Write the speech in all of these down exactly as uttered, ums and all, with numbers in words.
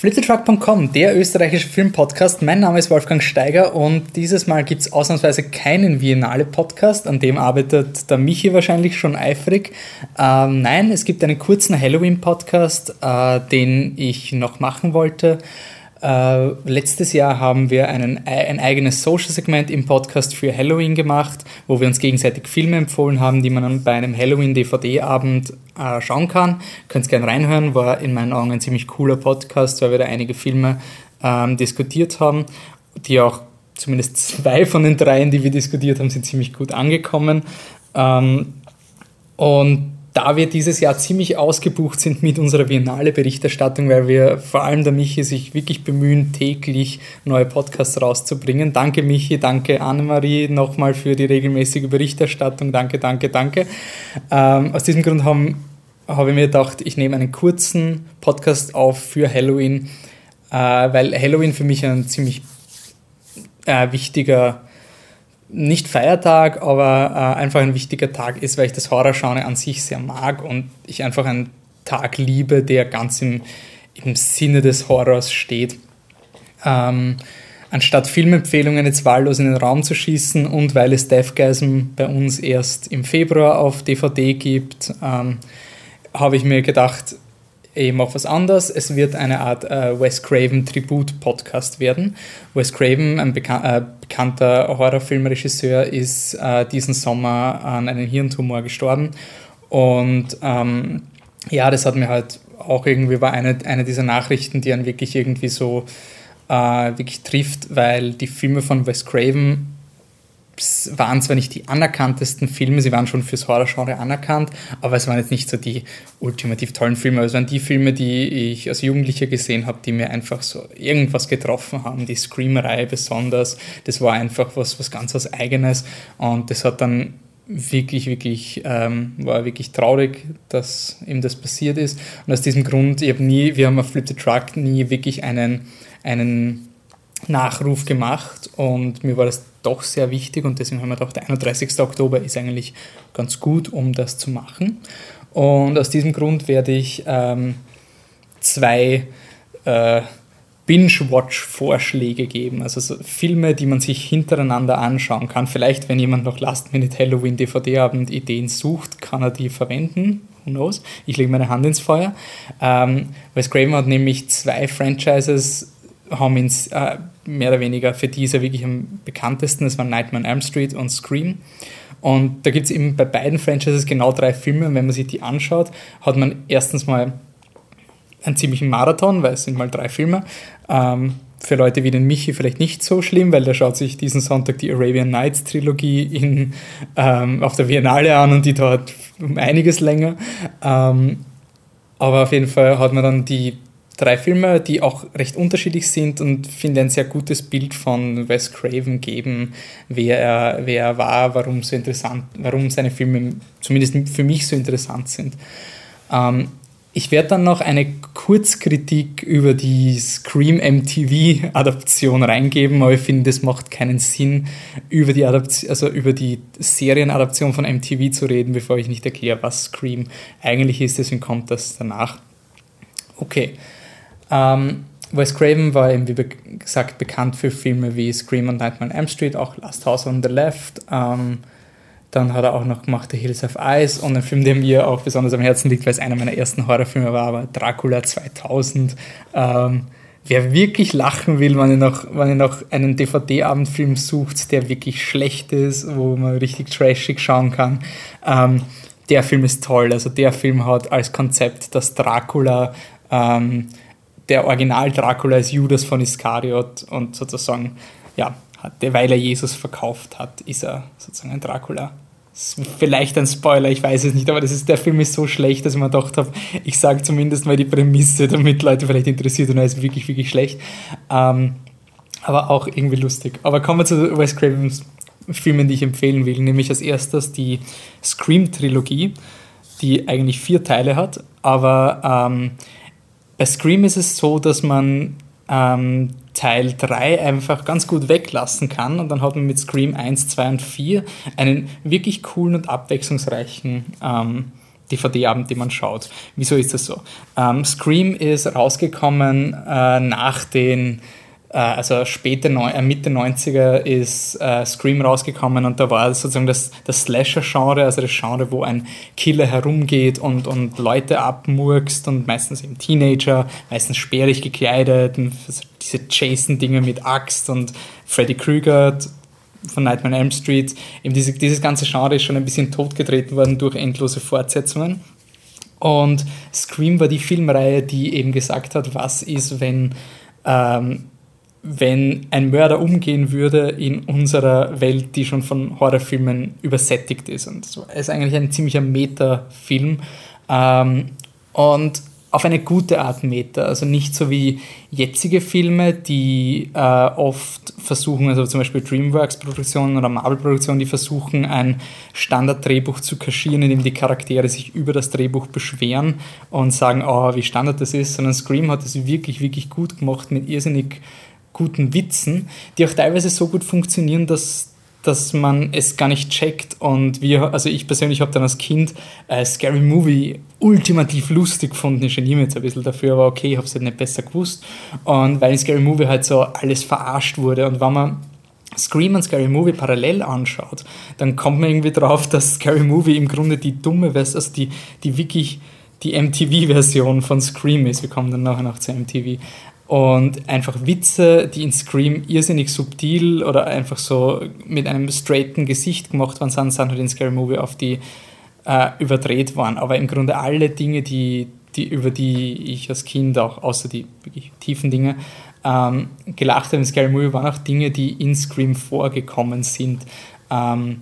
Flittertruck Punkt com, der österreichische Filmpodcast. Mein Name ist Wolfgang Steiger und dieses Mal gibt es ausnahmsweise keinen Viennale-Podcast, an dem arbeitet der Michi wahrscheinlich schon eifrig. Ähm, nein, es gibt einen kurzen Halloween-Podcast, äh, den ich noch machen wollte. Äh, letztes Jahr haben wir einen, ein eigenes Social-Segment im Podcast für Halloween gemacht, wo wir uns gegenseitig Filme empfohlen haben, die man bei einem Halloween-D V D-Abend äh, schauen kann. Könnt ihr gerne reinhören, war in meinen Augen ein ziemlich cooler Podcast, weil wir da einige Filme ähm, diskutiert haben, die auch zumindest zwei von den dreien, die wir diskutiert haben, sind ziemlich gut angekommen. Ähm, und da wir dieses Jahr ziemlich ausgebucht sind mit unserer Biennale-Berichterstattung, weil wir vor allem der Michi sich wirklich bemühen, täglich neue Podcasts rauszubringen. Danke Michi, danke Annemarie nochmal für die regelmäßige Berichterstattung. Danke, danke, danke. Ähm, aus diesem Grund haben, habe ich mir gedacht, ich nehme einen kurzen Podcast auf für Halloween, äh, weil Halloween für mich ein ziemlich äh, wichtiger nicht Feiertag, aber äh, einfach ein wichtiger Tag ist, weil ich das Horrorschauen an sich sehr mag und ich einfach einen Tag liebe, der ganz im, im Sinne des Horrors steht. Ähm, anstatt Filmempfehlungen jetzt wahllos in den Raum zu schießen und weil es Deathgasm bei uns erst im Februar auf D V D gibt, ähm, habe ich mir gedacht, eben auch was anderes. Es wird eine Art äh, Wes Craven Tribut-Podcast werden. Wes Craven, ein bekan- äh, bekannter Horrorfilmregisseur, ist äh, diesen Sommer an einem Hirntumor gestorben. Und ähm, ja, das hat mir halt auch irgendwie, war eine, eine dieser Nachrichten, die einen wirklich irgendwie so äh, wirklich trifft, weil die Filme von Wes Craven waren zwar nicht die anerkanntesten Filme, sie waren schon fürs Horror-Genre anerkannt, aber es waren jetzt nicht so die ultimativ tollen Filme. Es waren die Filme, die ich als Jugendlicher gesehen habe, die mir einfach so irgendwas getroffen haben. Die Scream-Reihe besonders, das war einfach was, was ganz was Eigenes und das hat dann wirklich, wirklich, ähm, war wirklich traurig, dass ihm das passiert ist. Und aus diesem Grund, ich hab nie, wir haben auf Flip the Truck nie wirklich einen, einen Nachruf gemacht und mir war das doch sehr wichtig und deswegen haben wir gedacht, der einunddreißigster Oktober ist eigentlich ganz gut, um das zu machen. Und aus diesem Grund werde ich ähm, zwei äh, Binge-Watch-Vorschläge geben, also so Filme, die man sich hintereinander anschauen kann. Vielleicht, wenn jemand noch Last-Minute-Halloween-D V D-Abend-Ideen sucht, kann er die verwenden. Who knows? Ich lege meine Hand ins Feuer. Ähm, Wes Craven hat nämlich zwei Franchises, haben ins, äh, mehr oder weniger für diese wirklich am bekanntesten, das waren Nightmare on Elm Street und Scream. Und da gibt es eben bei beiden Franchises genau drei Filme und wenn man sich die anschaut, hat man erstens mal einen ziemlichen Marathon, weil es sind mal drei Filme. Ähm, für Leute wie den Michi vielleicht nicht so schlimm, weil der schaut sich diesen Sonntag die Arabian Nights Trilogie in, ähm, auf der Viennale an und die dauert um einiges länger. Ähm, aber auf jeden Fall hat man dann die drei Filme, die auch recht unterschiedlich sind und finde ein sehr gutes Bild von Wes Craven geben, wer er, wer er war, warum so interessant, warum seine Filme zumindest für mich so interessant sind. Ähm, ich werde dann noch eine Kurzkritik über die Scream-M T V-Adaption reingeben, aber ich finde, das macht keinen Sinn, über die Adaption, also über die Serienadaption von M T V zu reden, bevor ich nicht erkläre, was Scream eigentlich ist, deswegen kommt das danach. Okay. Um, Wes Craven war eben, wie be- gesagt, bekannt für Filme wie Scream und Nightmare on Elm Street, auch Last House on the Left. Um, dann hat er auch noch gemacht The Hills Have Eyes und ein Film, der mir auch besonders am Herzen liegt, weil es einer meiner ersten Horrorfilme war, war Dracula zweitausend. Um, wer wirklich lachen will, wenn ihr noch, wenn ihr noch einen D V D-Abendfilm sucht, der wirklich schlecht ist, wo man richtig trashig schauen kann, um, der Film ist toll. Also der Film hat als Konzept, dass Dracula um, der Original-Dracula ist Judas von Iskariot und sozusagen, ja, weil er Jesus verkauft hat, ist er sozusagen ein Dracula. Das ist vielleicht ein Spoiler, ich weiß es nicht, aber das ist, der Film ist so schlecht, dass ich mir gedacht habe, ich sage zumindest mal die Prämisse, damit Leute vielleicht interessiert und er ist wirklich, wirklich schlecht. Ähm, aber auch irgendwie lustig. Aber kommen wir zu Wes Cravens Filmen, die ich empfehlen will, nämlich als erstes die Scream-Trilogie, die eigentlich vier Teile hat, aber ähm, bei Scream ist es so, dass man ähm, Teil drei einfach ganz gut weglassen kann und dann hat man mit Scream eins, zwei und vier einen wirklich coolen und abwechslungsreichen ähm, D V D-Abend, den man schaut. Wieso ist das so? Ähm, Scream ist rausgekommen äh, nach den, äh, also späte, Neu- äh, Mitte neunziger ist äh, Scream rausgekommen, und da war sozusagen das, das Slasher-Genre, also das Genre, wo ein Killer herumgeht und, und Leute abmurkst, und meistens eben Teenager, meistens sperrig gekleidet, und diese Jason-Dinge mit Axt und Freddy Krueger von Nightmare on Elm Street, eben diese, dieses ganze Genre ist schon ein bisschen totgetreten worden durch endlose Fortsetzungen. Und Scream war die Filmreihe, die eben gesagt hat, was ist, wenn, ähm, wenn ein Mörder umgehen würde in unserer Welt, die schon von Horrorfilmen übersättigt ist. Und so ist eigentlich ein ziemlicher Meta-Film. Ähm, und auf eine gute Art Meta, also nicht so wie jetzige Filme, die äh, oft versuchen, also zum Beispiel Dreamworks-Produktionen oder Marvel-Produktionen, die versuchen, ein Standard-Drehbuch zu kaschieren, indem die Charaktere sich über das Drehbuch beschweren und sagen, oh, wie Standard das ist, sondern Scream hat es wirklich, wirklich gut gemacht mit irrsinnig guten Witzen, die auch teilweise so gut funktionieren, dass dass man es gar nicht checkt. Und wir, also ich persönlich habe dann als Kind äh, Scary Movie ultimativ lustig gefunden. Ich geniere jetzt ein bisschen dafür, aber okay, ich habe es halt nicht besser gewusst. Und weil in Scary Movie halt so alles verarscht wurde. Und wenn man Scream und Scary Movie parallel anschaut, dann kommt man irgendwie drauf, dass Scary Movie im Grunde die dumme, also die, die wirklich die M T V-Version von Scream ist. Wir kommen dann nachher noch zu M T V. Und einfach Witze, die in Scream irrsinnig subtil oder einfach so mit einem straighten Gesicht gemacht worden sind, sind halt in Scary Movie auf die äh, überdreht worden. Aber im Grunde alle Dinge, die, die, über die ich als Kind auch, außer die wirklich tiefen Dinge, ähm, gelacht habe in Scary Movie, waren auch Dinge, die in Scream vorgekommen sind. Ähm,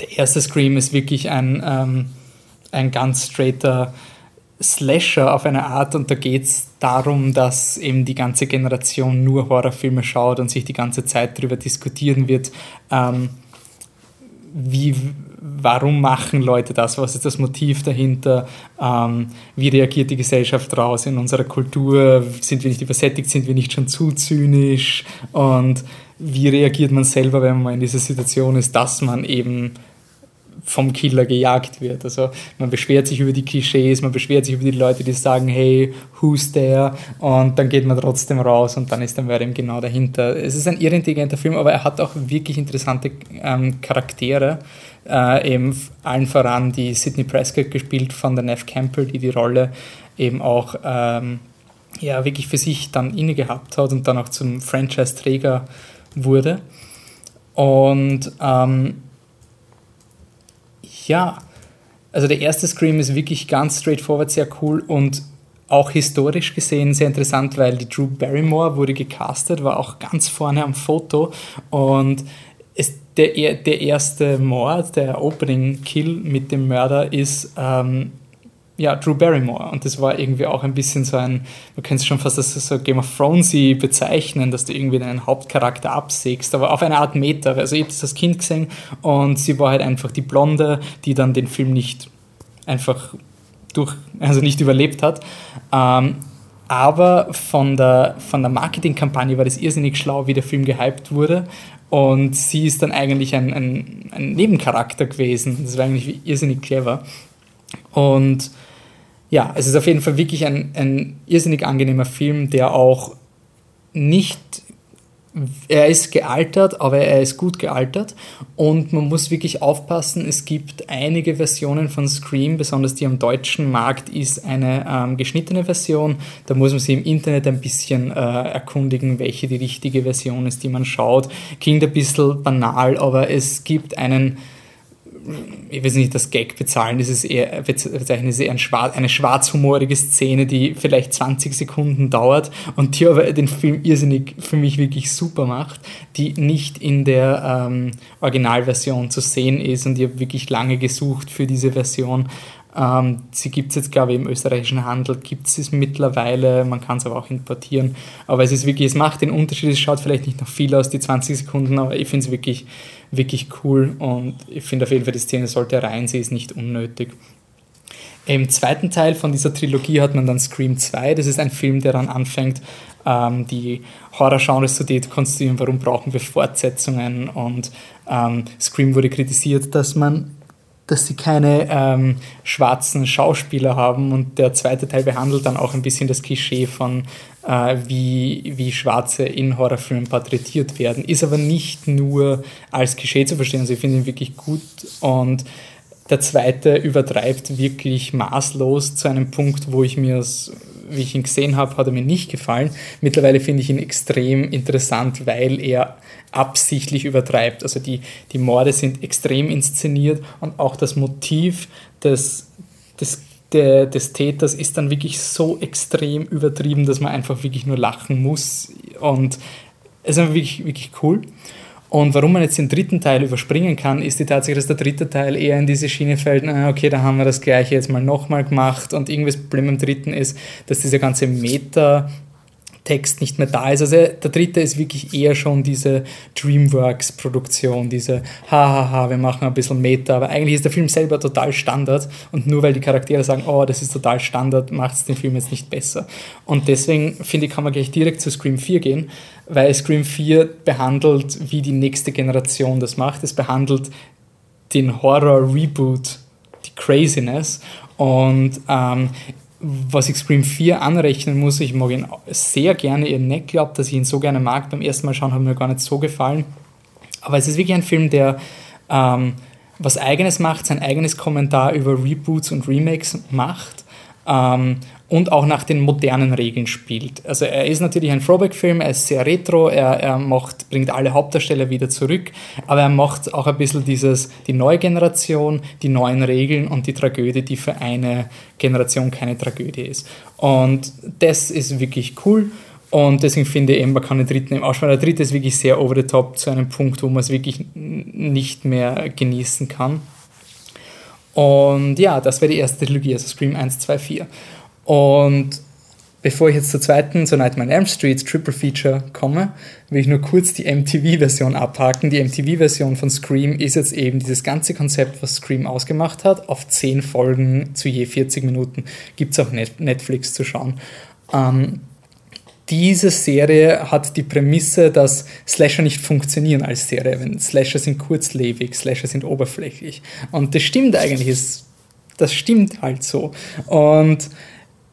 der erste Scream ist wirklich ein, ähm, ein ganz straighter Slasher auf eine Art, und da geht es darum, dass eben die ganze Generation nur Horrorfilme schaut und sich die ganze Zeit darüber diskutieren wird, ähm, wie, warum machen Leute das, was ist das Motiv dahinter, ähm, wie reagiert die Gesellschaft raus in unserer Kultur, sind wir nicht übersättigt, sind wir nicht schon zu zynisch, und wie reagiert man selber, wenn man in dieser Situation ist, dass man eben vom Killer gejagt wird. Also man beschwert sich über die Klischees, man beschwert sich über die Leute, die sagen, hey, who's there? Und dann geht man trotzdem raus, und dann ist der Mörder eben genau dahinter. Es ist ein irrintelligenter Film, aber er hat auch wirklich interessante ähm, Charaktere. Äh, eben allen voran die Sidney Prescott, gespielt von der Neve Campbell, die die Rolle eben auch ähm, ja, wirklich für sich dann inne gehabt hat und dann auch zum Franchise-Träger wurde. Und ähm, ja, also der erste Scream ist wirklich ganz straightforward, sehr cool und auch historisch gesehen sehr interessant, weil die Drew Barrymore wurde gecastet, war auch ganz vorne am Foto, und es, der, der erste Mord, der Opening Kill mit dem Mörder ist ähm, ja, Drew Barrymore, und das war irgendwie auch ein bisschen so ein, man könnte es schon fast als so Game of Thrones-y bezeichnen, dass du irgendwie deinen Hauptcharakter absägst, aber auf eine Art Meta. Also ich habe das als Kind gesehen, und sie war halt einfach die Blonde, die dann den Film nicht einfach durch, also nicht überlebt hat. Ähm, aber von der, von der Marketingkampagne war das irrsinnig schlau, wie der Film gehypt wurde. Und sie ist dann eigentlich ein, ein, ein Nebencharakter gewesen. Das war eigentlich irrsinnig clever. Und ja, es ist auf jeden Fall wirklich ein, ein irrsinnig angenehmer Film, der auch nicht, er ist gealtert, aber er ist gut gealtert, und man muss wirklich aufpassen, es gibt einige Versionen von Scream, besonders die am deutschen Markt ist eine ähm, geschnittene Version, da muss man sich im Internet ein bisschen äh, erkundigen, welche die richtige Version ist, die man schaut, klingt ein bisschen banal, aber es gibt einen, ich weiß nicht, das Gag bezahlen, das ist eher, bezeichnen ist eher ein schwarz, eine schwarzhumorige Szene, die vielleicht zwanzig Sekunden dauert und die aber den Film irrsinnig für mich wirklich super macht, die nicht in der ähm, Originalversion zu sehen ist, und ich habe wirklich lange gesucht für diese Version. Ähm, sie gibt es jetzt, glaube ich, im österreichischen Handel, gibt es es mittlerweile, man kann es aber auch importieren, aber es ist wirklich, es macht den Unterschied, es schaut vielleicht nicht noch viel aus, die zwanzig Sekunden, aber ich finde es wirklich, wirklich cool, und ich finde auf jeden Fall, die Szene sollte rein, sie ist nicht unnötig. Im zweiten Teil von dieser Trilogie hat man dann Scream zwei, das ist ein Film, der dann anfängt, ähm, die Horror-Genres zu dekonstruieren, warum brauchen wir Fortsetzungen, und ähm, Scream wurde kritisiert, dass man dass sie keine ähm, schwarzen Schauspieler haben. Und der zweite Teil behandelt dann auch ein bisschen das Klischee von, äh, wie, wie Schwarze in Horrorfilmen porträtiert werden. Ist aber nicht nur als Klischee zu verstehen. Also ich finde ihn wirklich gut. Und der zweite übertreibt wirklich maßlos zu einem Punkt, wo ich mir es... wie ich ihn gesehen habe, hat er mir nicht gefallen. Mittlerweile finde ich ihn extrem interessant, weil er absichtlich übertreibt. Also die, die Morde sind extrem inszeniert und auch das Motiv des, des, der, des Täters ist dann wirklich so extrem übertrieben, dass man einfach wirklich nur lachen muss. Und es ist wirklich, wirklich cool. Und warum man jetzt den dritten Teil überspringen kann, ist die Tatsache, dass der dritte Teil eher in diese Schiene fällt, na, okay, da haben wir das Gleiche jetzt mal nochmal gemacht, und irgendwie das Problem im dritten ist, dass dieser ganze Meta-Text nicht mehr da ist. Also der dritte ist wirklich eher schon diese Dreamworks-Produktion, diese hahaha, wir machen ein bisschen Meta, aber eigentlich ist der Film selber total Standard, und nur weil die Charaktere sagen, oh, das ist total Standard, macht es den Film jetzt nicht besser. Und deswegen, finde ich, kann man gleich direkt zu Scream vier gehen, weil Scream vier behandelt, wie die nächste Generation das macht. Es behandelt den Horror-Reboot, die Craziness. Und ähm, was ich Scream vier anrechnen muss, ich mag ihn sehr gerne, ihr nicht glaubt, dass ich ihn so gerne mag. Beim ersten Mal schauen hat mir gar nicht so gefallen. Aber es ist wirklich ein Film, der ähm, was Eigenes macht, sein eigenes Kommentar über Reboots und Remakes macht. Ähm, und auch nach den modernen Regeln spielt. Also er ist natürlich ein Throwback-Film, er ist sehr retro, er, er macht, bringt alle Hauptdarsteller wieder zurück, aber er macht auch ein bisschen dieses, die neue Generation, die neuen Regeln und die Tragödie, die für eine Generation keine Tragödie ist. Und das ist wirklich cool, und deswegen finde ich eben, man kann den dritten eben ausschauen. Der dritte ist wirklich sehr over the top, zu einem Punkt, wo man es wirklich nicht mehr genießen kann. Und ja, das wäre die erste Trilogie, also Scream eins, zwei, vier. Und bevor ich jetzt zur zweiten, zur Nightmare on Elm Street Triple Feature komme, will ich nur kurz die M T V-Version abhaken. Die M T V-Version von Scream ist jetzt eben dieses ganze Konzept, was Scream ausgemacht hat, auf zehn Folgen zu je vierzig Minuten. Gibt es auf Netflix zu schauen. Ähm, diese Serie hat die Prämisse, dass Slasher nicht funktionieren als Serie. Wenn Slasher sind kurzlebig, Slasher sind oberflächlich. Und das stimmt eigentlich, ist, das stimmt halt so. Und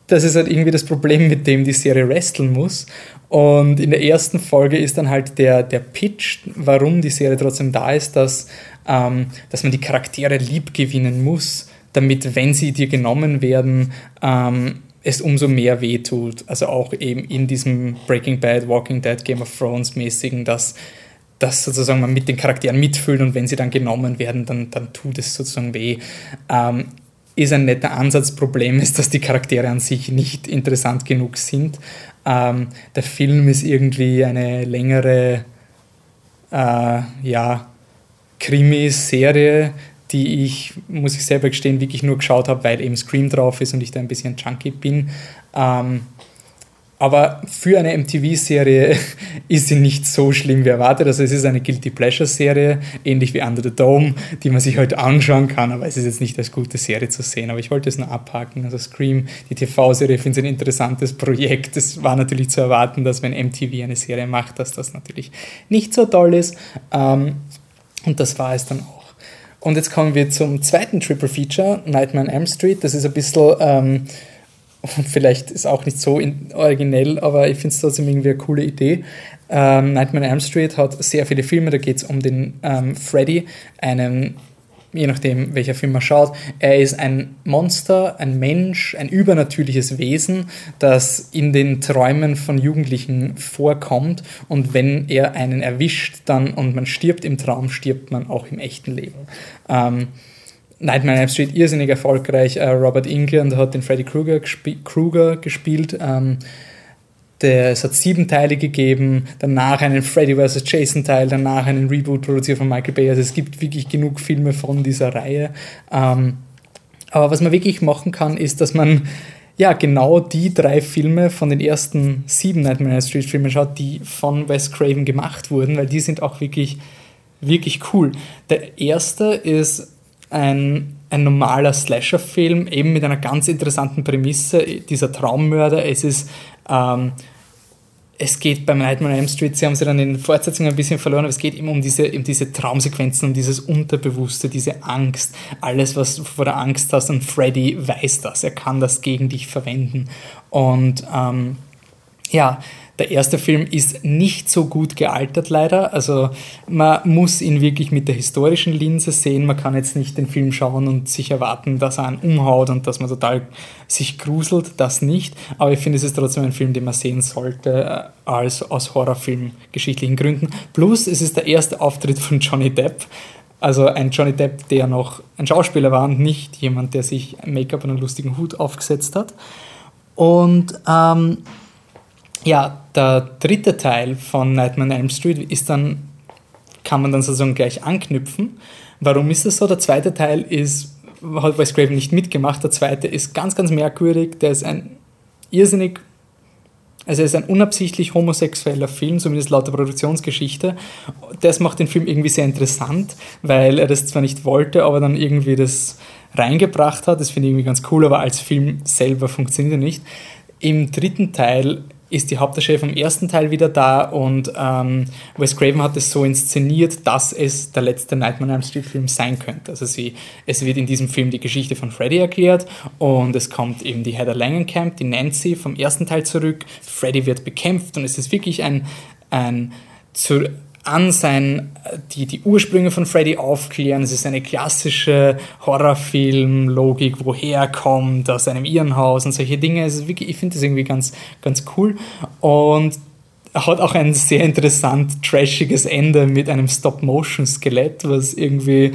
das ist halt irgendwie das Problem, mit dem die Serie wresteln muss. Und in der ersten Folge ist dann halt der, der Pitch, warum die Serie trotzdem da ist, dass, ähm, dass man die Charaktere lieb gewinnen muss, damit, wenn sie dir genommen werden, ähm, es umso mehr wehtut. Also auch eben in diesem Breaking Bad, Walking Dead, Game of Thrones mäßigen, dass, dass sozusagen man mit den Charakteren mitfühlt, und wenn sie dann genommen werden, dann, dann tut es sozusagen weh. Ähm, ist ein netter Ansatz. Problem ist, dass die Charaktere an sich nicht interessant genug sind. Ähm, der Film ist irgendwie eine längere äh, ja, Krimi-Serie, die ich, muss ich selber gestehen, wirklich nur geschaut habe, weil eben Scream drauf ist und ich da ein bisschen junkie bin. Ähm, aber für eine M T V-Serie ist sie nicht so schlimm wie erwartet. Also es ist eine Guilty-Pleasure-Serie, ähnlich wie Under the Dome, die man sich heute halt anschauen kann, aber es ist jetzt nicht als gute Serie zu sehen. Aber ich wollte es nur abhaken. Also Scream, die T V-Serie, ich finde es ein interessantes Projekt. Es war natürlich zu erwarten, dass wenn M T V eine Serie macht, dass das natürlich nicht so toll ist. Ähm, und das war es dann auch. Und jetzt kommen wir zum zweiten Triple-Feature, Nightmare on Elm Street. Das ist ein bisschen... Ähm, und vielleicht ist auch nicht so originell, aber ich finde es trotzdem irgendwie eine coole Idee. Ähm, Nightmare on Elm Street hat sehr viele Filme, da geht es um den ähm, Freddy, einen, je nachdem welcher Film man schaut, er ist ein Monster, ein Mensch, ein übernatürliches Wesen, das in den Träumen von Jugendlichen vorkommt, und wenn er einen erwischt dann und man stirbt im Traum, stirbt man auch im echten Leben. Ähm, Nightmare on Elm Street, irrsinnig erfolgreich. Robert Englund hat den Freddy Krueger gesp- Krueger gespielt. Ähm, der, es hat sieben Teile gegeben, danach einen Freddy versus. Jason Teil, danach einen Reboot produziert von Michael Bay. Also es gibt wirklich genug Filme von dieser Reihe. Ähm, aber was man wirklich machen kann, ist, dass man ja genau die drei Filme von den ersten sieben Nightmare on Elm Street Filmen schaut, die von Wes Craven gemacht wurden, weil die sind auch wirklich, wirklich cool. Der erste ist Ein, ein normaler Slasher-Film, eben mit einer ganz interessanten Prämisse, dieser Traummörder. Es ist, ähm, es geht beim Nightmare on Elm Street, sie haben sie dann in den Fortsetzungen ein bisschen verloren, aber es geht immer um diese, um diese Traumsequenzen, um dieses Unterbewusste, diese Angst. Alles, was du vor der Angst hast, und Freddy weiß das, er kann das gegen dich verwenden. Und ähm, ja, der erste Film ist nicht so gut gealtert leider, also man muss ihn wirklich mit der historischen Linse sehen, man kann jetzt nicht den Film schauen und sich erwarten, dass er einen umhaut und dass man total sich gruselt, das nicht, aber ich finde, es ist trotzdem ein Film, den man sehen sollte, als aus Horrorfilm-geschichtlichen Gründen, plus es ist der erste Auftritt von Johnny Depp, also ein Johnny Depp, der noch ein Schauspieler war und nicht jemand, der sich Make-up und einen lustigen Hut aufgesetzt hat. Und ähm, ja, der dritte Teil von Nightmare on Elm Street ist dann, kann man dann sozusagen gleich anknüpfen. Warum ist das so? Der zweite Teil ist, hat Wes Craven nicht mitgemacht, der zweite ist ganz, ganz merkwürdig, der ist ein irrsinnig, also er ist ein unabsichtlich homosexueller Film, zumindest laut der Produktionsgeschichte. Das macht den Film irgendwie sehr interessant, weil er das zwar nicht wollte, aber dann irgendwie das reingebracht hat. Das finde ich irgendwie ganz cool, aber als Film selber funktioniert er nicht. Im dritten Teil ist die Hauptdarstellerin vom ersten Teil wieder da und ähm, Wes Craven hat es so inszeniert, dass es der letzte Nightmare on Elm Street Film sein könnte. Also sie, es wird in diesem Film die Geschichte von Freddy erklärt und es kommt eben die Heather Langenkamp, die Nancy vom ersten Teil zurück. Freddy wird bekämpft und es ist wirklich ein, ein zu, an sein, die, die Ursprünge von Freddy aufklären. Es ist eine klassische Horrorfilm-Logik, woher kommt, aus einem Irrenhaus und solche Dinge. Es ist wirklich, ich finde das irgendwie ganz, ganz cool. Und hat auch ein sehr interessant trashiges Ende mit einem Stop-Motion-Skelett, was irgendwie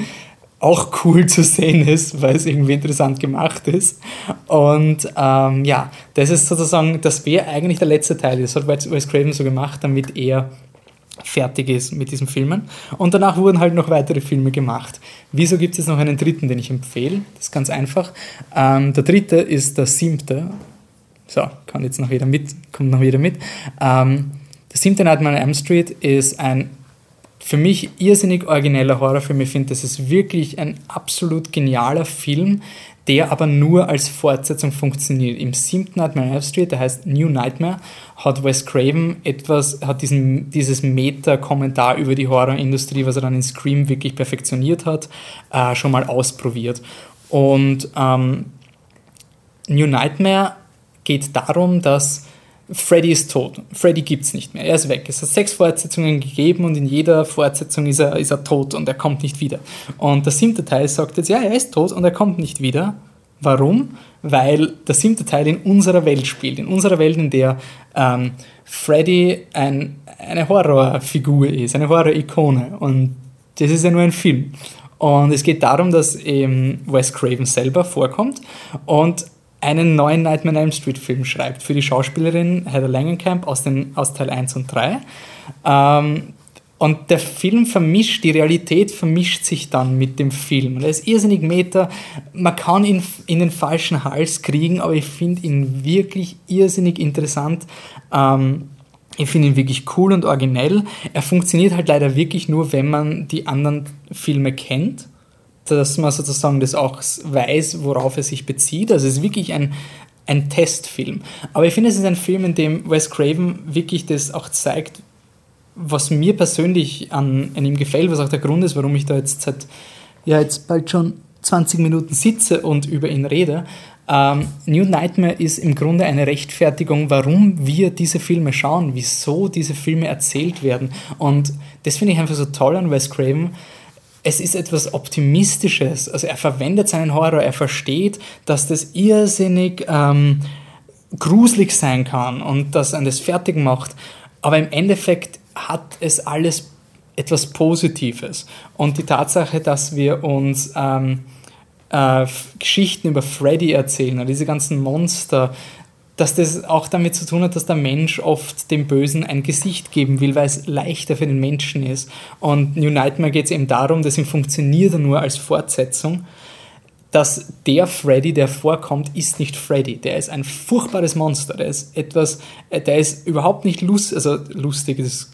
auch cool zu sehen ist, weil es irgendwie interessant gemacht ist. Und ähm, ja, das ist sozusagen, das wäre eigentlich der letzte Teil. Das hat Wes Craven so gemacht, damit er fertig ist mit diesen Filmen. Und danach wurden halt noch weitere Filme gemacht. Wieso gibt es jetzt noch einen dritten, den ich empfehle? Das ist ganz einfach. Ähm, der dritte ist der siebte. So, kann jetzt noch jeder mit, kommt noch jeder mit. Ähm, der siebte Nightmare on Elm Street ist ein für mich irrsinnig origineller Horrorfilm. Ich finde, das ist wirklich ein absolut genialer Film, der aber nur als Fortsetzung funktioniert. Im siebten Nightmare on Elm Street, der heißt New Nightmare, hat Wes Craven etwas, hat diesen, dieses Meta-Kommentar über die Horrorindustrie, was er dann in Scream wirklich perfektioniert hat, äh, schon mal ausprobiert. Und ähm, New Nightmare geht darum, dass Freddy ist tot. Freddy gibt's nicht mehr. Er ist weg. Es hat sechs Fortsetzungen gegeben und in jeder Fortsetzung ist er, ist er tot und er kommt nicht wieder. Und der siebte Teil sagt jetzt, ja, er ist tot und er kommt nicht wieder. Warum? Weil der siebte Teil in unserer Welt spielt. In unserer Welt, in der ähm, Freddy ein, eine Horrorfigur ist, eine Horror-Ikone. Und das ist ja nur ein Film. Und es geht darum, dass eben Wes Craven selber vorkommt und einen neuen Nightmare on Elm Street Film schreibt für die Schauspielerin Heather Langenkamp aus, den, aus Teil eins und drei. Ähm, und der Film vermischt, die Realität vermischt sich dann mit dem Film. Er ist irrsinnig meta, man kann ihn in den falschen Hals kriegen, aber ich finde ihn wirklich irrsinnig interessant. Ähm, Ich finde ihn wirklich cool und originell. Er funktioniert halt leider wirklich nur, wenn man die anderen Filme kennt, dass man sozusagen das auch weiß, worauf er sich bezieht. Also es ist wirklich ein, ein Testfilm. Aber ich finde, es ist ein Film, in dem Wes Craven wirklich das auch zeigt, was mir persönlich an, an ihm gefällt, was auch der Grund ist, warum ich da jetzt seit ja, jetzt bald schon zwanzig Minuten sitze und über ihn rede. Ähm, New Nightmare ist im Grunde eine Rechtfertigung, warum wir diese Filme schauen, wieso diese Filme erzählt werden. Und das finde ich einfach so toll an Wes Craven. Es ist etwas Optimistisches, also er verwendet seinen Horror, er versteht, dass das irrsinnig ähm, gruselig sein kann und dass einen das fertig macht, aber im Endeffekt hat es alles etwas Positives und die Tatsache, dass wir uns ähm, äh, Geschichten über Freddy erzählen und diese ganzen Monster, dass das auch damit zu tun hat, dass der Mensch oft dem Bösen ein Gesicht geben will, weil es leichter für den Menschen ist. Und New Nightmare geht es eben darum, deswegen funktioniert er nur als Fortsetzung, dass der Freddy, der vorkommt, ist nicht Freddy. Der ist ein furchtbares Monster. Der ist etwas, der ist überhaupt nicht lustig, also lustig, das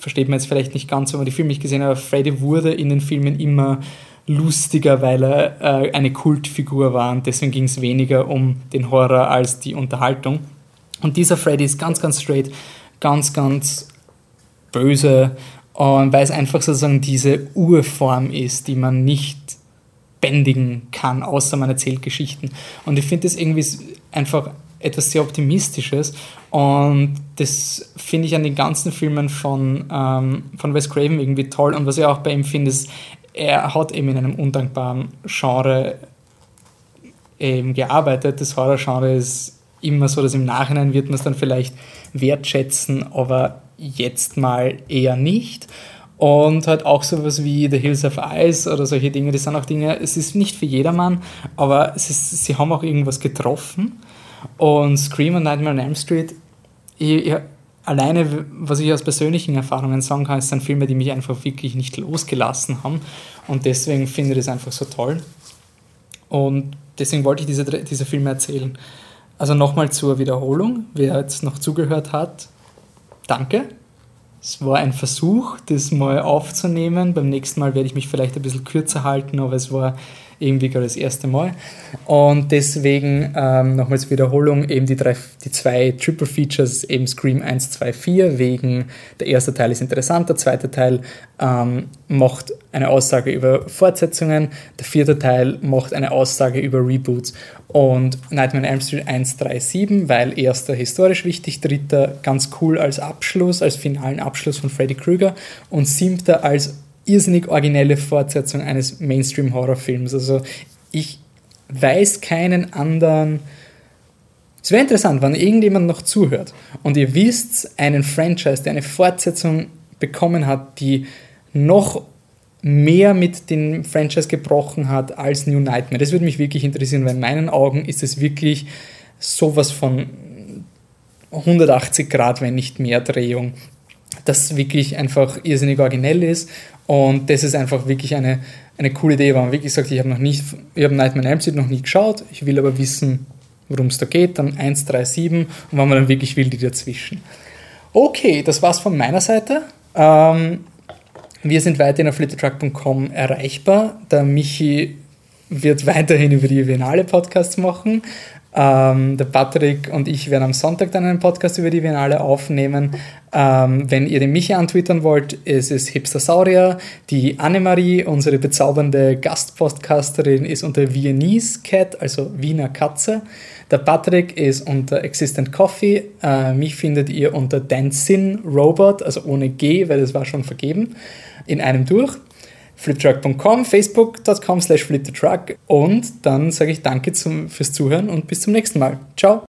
versteht man jetzt vielleicht nicht ganz, wenn man die Filme nicht gesehen hat, aber Freddy wurde in den Filmen immer lustiger, weil er äh, eine Kultfigur war und deswegen ging es weniger um den Horror als die Unterhaltung. Und dieser Freddy ist ganz, ganz straight, ganz, ganz böse. Und weil es einfach sozusagen diese Urform ist, die man nicht bändigen kann, außer man erzählt Geschichten. Und ich finde das irgendwie einfach etwas sehr Optimistisches. Und das finde ich an den ganzen Filmen von, ähm, von Wes Craven irgendwie toll. Und was ich auch bei ihm finde, ist, er hat eben in einem undankbaren Genre eben gearbeitet. Das Horror-Genre ist immer so, dass im Nachhinein wird man es dann vielleicht wertschätzen, aber jetzt mal eher nicht. Und halt auch sowas wie The Hills Have Eyes oder solche Dinge, das sind auch Dinge, es ist nicht für jedermann, aber es ist, sie haben auch irgendwas getroffen. Und Scream und Nightmare on Elm Street, ich, ich, alleine, was ich aus persönlichen Erfahrungen sagen kann, es sind Filme, die mich einfach wirklich nicht losgelassen haben. Und deswegen finde ich das einfach so toll. Und deswegen wollte ich diese, diese Filme erzählen. Also nochmal zur Wiederholung, wer jetzt noch zugehört hat, danke. Es war ein Versuch, das mal aufzunehmen. Beim nächsten Mal werde ich mich vielleicht ein bisschen kürzer halten, aber es war irgendwie gerade das erste Mal. Und deswegen ähm, nochmal zur Wiederholung, eben die, drei, die zwei Triple Features, eben Scream eins, zwei, vier, wegen der erste Teil ist interessant, der zweite Teil ähm, macht eine Aussage über Fortsetzungen, der vierte Teil macht eine Aussage über Reboots. Und Nightmare on Elm Street eins, drei, sieben, weil erster historisch wichtig, dritter ganz cool als Abschluss, als finalen Abschluss von Freddy Krueger und siebter als irrsinnig originelle Fortsetzung eines Mainstream-Horrorfilms. Also ich weiß keinen anderen... Es wäre interessant, wenn irgendjemand noch zuhört und ihr wisst, einen Franchise, der eine Fortsetzung bekommen hat, die noch mehr mit dem Franchise gebrochen hat als New Nightmare. Das würde mich wirklich interessieren, weil in meinen Augen ist es wirklich sowas von hundertachtzig Grad, wenn nicht mehr Drehung, das wirklich einfach irrsinnig originell ist. Und das ist einfach wirklich eine, eine coole Idee, weil man wirklich sagt, ich habe noch nicht, ich habe Nightmare on Elm Street noch nie geschaut, ich will aber wissen, worum es da geht, dann eins, drei, sieben und wenn man dann wirklich will, die dazwischen. Okay, das war's von meiner Seite. Ähm, wir sind weiterhin auf Flittertruck Punkt com erreichbar. Der Michi wird weiterhin über die Viennale Podcasts machen. Ähm, der Patrick und ich werden am Sonntag dann einen Podcast über die Viennale aufnehmen. Ähm, wenn ihr den Michi antwittern wollt, es ist HipsterSaurier. Die Annemarie, unsere bezaubernde Gastpodcasterin, ist unter Viennese Cat, also Wiener Katze. Der Patrick ist unter Existent Coffee. Äh, mich findet ihr unter Dancing Robot, also ohne G, weil das war schon vergeben, in einem durch. Flittertruck Punkt com, facebook Punkt com slash Flittertruck und dann sage ich danke zum, fürs Zuhören und bis zum nächsten Mal. Ciao!